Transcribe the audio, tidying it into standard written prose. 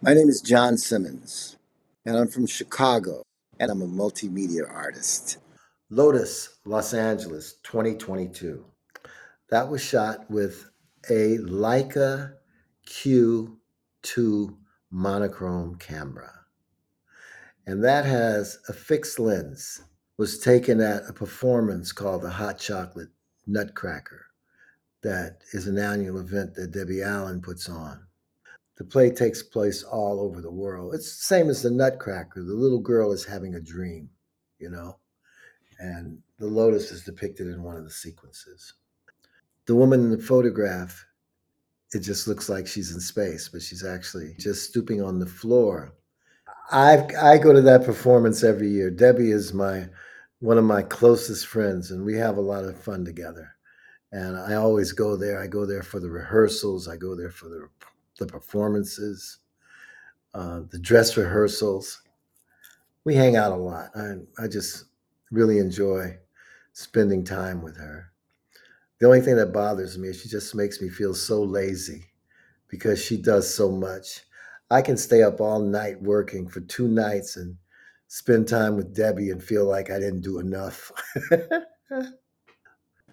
My name is John Simmons, and I'm from Chicago, and I'm a multimedia artist. Lotus, Los Angeles, 2022. That was shot with a Leica Q2 monochrome camera. And that has a fixed lens. Was taken at a performance called the Hot Chocolate Nutcracker. That is an annual event that Debbie Allen puts on. The play takes place all over the world. It's the same as the Nutcracker. The little girl is having a dream, you know, and the Lotus is depicted in one of the sequences. The woman in the photograph, it just looks like she's in space, but she's actually just stooping on the floor. I go to that performance every year. Debbie is one of my closest friends, and we have a lot of fun together. And I always go there. I go there for the rehearsals. I go there for the performances, the dress rehearsals. We hang out a lot. I just really enjoy spending time with her. The only thing that bothers me is she just makes me feel so lazy because she does so much. I can stay up all night working for 2 nights and spend time with Debbie and feel like I didn't do enough.